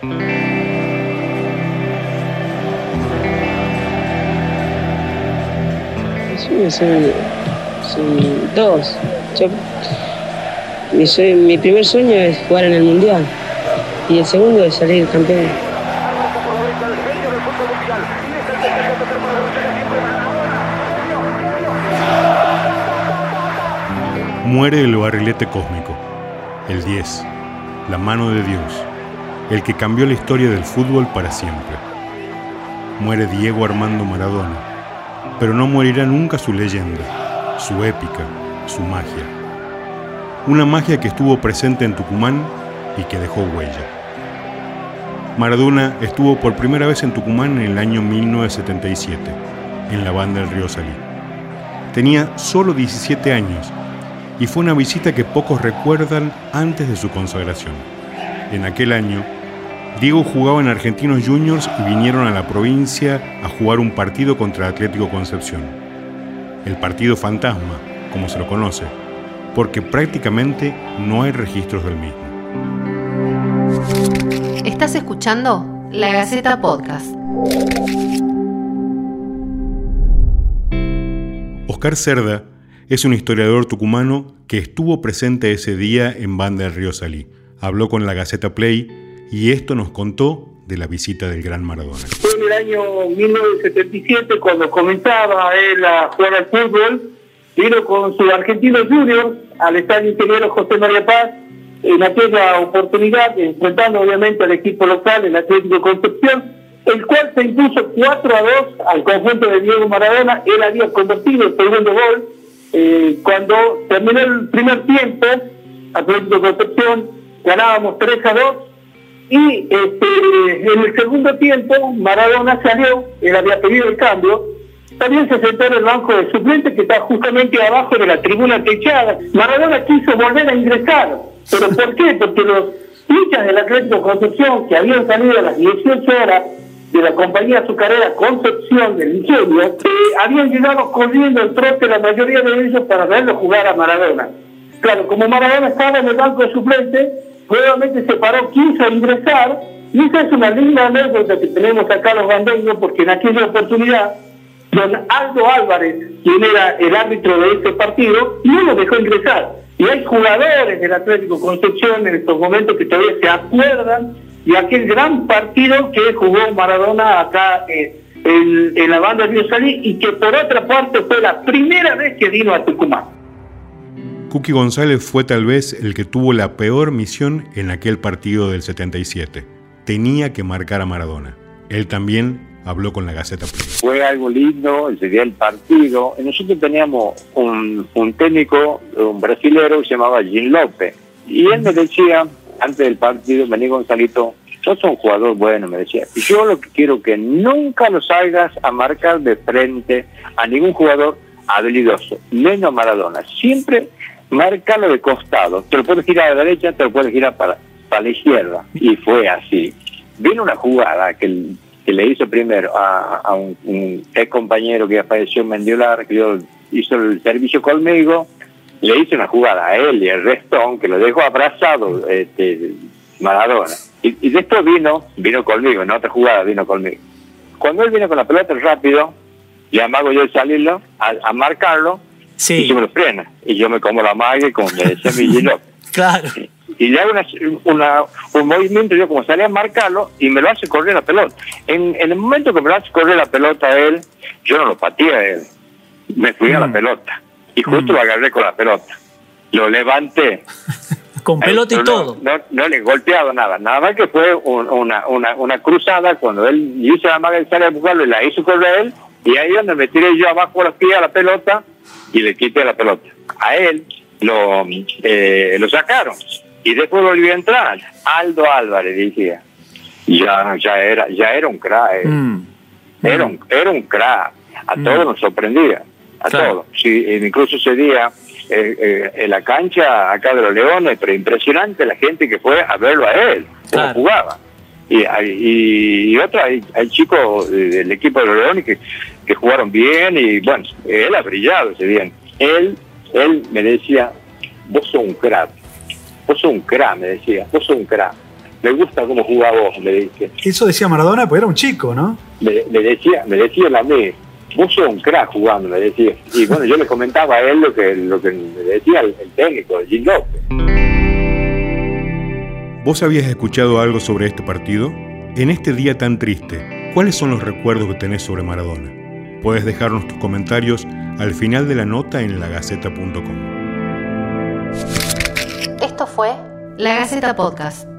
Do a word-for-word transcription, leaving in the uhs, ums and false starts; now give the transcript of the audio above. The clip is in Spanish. Sí, son, son dos. Yo, mi, soy, mi primer sueño es jugar en el Mundial y el segundo es salir campeón. Muere el barrilete cósmico, el diez, la mano de Dios, el que cambió la historia del fútbol para siempre. Muere Diego Armando Maradona, pero no morirá nunca su leyenda, su épica, su magia. Una magia que estuvo presente en Tucumán y que dejó huella. Maradona estuvo por primera vez en Tucumán en el año mil novecientos setenta y siete, en la banda del Río Salí. Tenía solo diecisiete años, y fue una visita que pocos recuerdan antes de su consagración. En aquel año, Diego jugaba en Argentinos Juniors y vinieron a la provincia a jugar un partido contra Atlético Concepción. El partido fantasma, como se lo conoce, porque prácticamente no hay registros del mismo. Estás escuchando La Gaceta Podcast. Oscar Cerda es un historiador tucumano que estuvo presente ese día en banda del Río Salí. Habló con la Gaceta Play y esto nos contó de la visita del gran Maradona. Fue en el año mil novecientos setenta y siete cuando comenzaba él a jugar al fútbol. Vino con su Argentinos Juniors al estadio Ingeniero José María Paz. En aquella oportunidad, enfrentando obviamente al equipo local, el Atlético Concepción, el cual se impuso cuatro a dos al conjunto de Diego Maradona. Él había convertido el segundo gol. Eh, cuando terminó el primer tiempo, Atlético Concepción, ganábamos tres a dos, y este, en el segundo tiempo Maradona salió, él había pedido el cambio, también se sentó en el banco de suplentes que está justamente abajo de la tribuna techada. Maradona quiso volver a ingresar, pero ¿por qué? Porque los hinchas del Atlético Concepción, que habían salido a las dieciocho horas de la compañía azucarera Concepción del Ingenio, eh, habían llegado corriendo el trote la mayoría de ellos para verlo jugar a Maradona. Claro, como Maradona estaba en el banco de suplentes, nuevamente se paró, quiso ingresar, y esa es una linda anécdota que tenemos acá los bandeños, porque en aquella oportunidad, don Aldo Álvarez, quien era el árbitro de este partido, no lo dejó ingresar. Y hay jugadores del Atlético Concepción en estos momentos que todavía se acuerdan y aquel gran partido que jugó Maradona acá eh, en, en la banda de Río Salí, y que por otra parte fue la primera vez que vino a Tucumán. Kuki González fue tal vez el que tuvo la peor misión en aquel partido del setenta y siete. Tenía que marcar a Maradona. Él también habló con la Gaceta Play. Fue algo lindo, ese día el partido. Nosotros teníamos un, un técnico, un brasilero, que se llamaba Jim López, y él me decía, antes del partido, vení Gonzalito, sos un jugador bueno, me decía, y yo lo que quiero que nunca lo salgas a marcar de frente a ningún jugador habilidoso, menos Maradona, siempre márcalo de costado, te lo puedes girar a la derecha, te lo puedes girar para, para la izquierda, y fue así. Vino una jugada que, que le hizo primero a, a un, un ex compañero que apareció en Mendiolar, que yo, hizo el servicio conmigo. Le hice una jugada a él y al resto, que lo dejó abrazado este, Maradona. Y, y después vino, vino conmigo, en otra jugada vino conmigo. Cuando él vino con la pelota rápido, le amago yo de salirlo, a, a marcarlo, sí. Y se me lo frena. Y yo me como la mague, como me decía mi Gilo. Claro. Y le hago una, una, un movimiento, yo como salí a marcarlo, y me lo hace correr la pelota. En, en el momento que me lo hace correr la pelota a él, yo no lo pateé a él. Me fui mm. a la pelota. Y justo mm. lo agarré con la pelota. Lo levanté. Con pelota y no, todo. No, no le he golpeado nada. Nada más que fue un, una, una, una cruzada cuando él hizo la maga de salir a buscarlo y la hizo correr él. Y ahí donde me tiré yo abajo a los pies a la pelota y le quité la pelota. A él lo, eh, lo sacaron. Y después volvió a entrar. Aldo Álvarez decía. Ya, ya, era, ya era un crack. Mm. Era, un, era un crack. A mm. todos nos sorprendía. A claro. Todo. Sí, incluso ese día eh, eh, en la cancha acá de los Leones, pero impresionante la gente que fue a verlo a él, claro. Cómo jugaba. Y, y, y otra, hay, hay chicos del equipo de los Leones que, que jugaron bien y bueno, él ha brillado ese día. Él, él me decía, vos sos un crack, vos sos un crack, me decía, vos sos un crack. me gusta cómo jugás vos, me dice. Eso decía Maradona, pues era un chico, ¿no? Me, me decía, me decía la M E, vos sos un crack jugando, me decía. Y bueno, yo le comentaba a él lo que, lo que me decía el, el técnico, Jim López. ¿Vos habías escuchado algo sobre este partido? En este día tan triste, ¿cuáles son los recuerdos que tenés sobre Maradona? Puedes dejarnos tus comentarios al final de la nota en la gaceta punto com. Esto fue La Gaceta Podcast.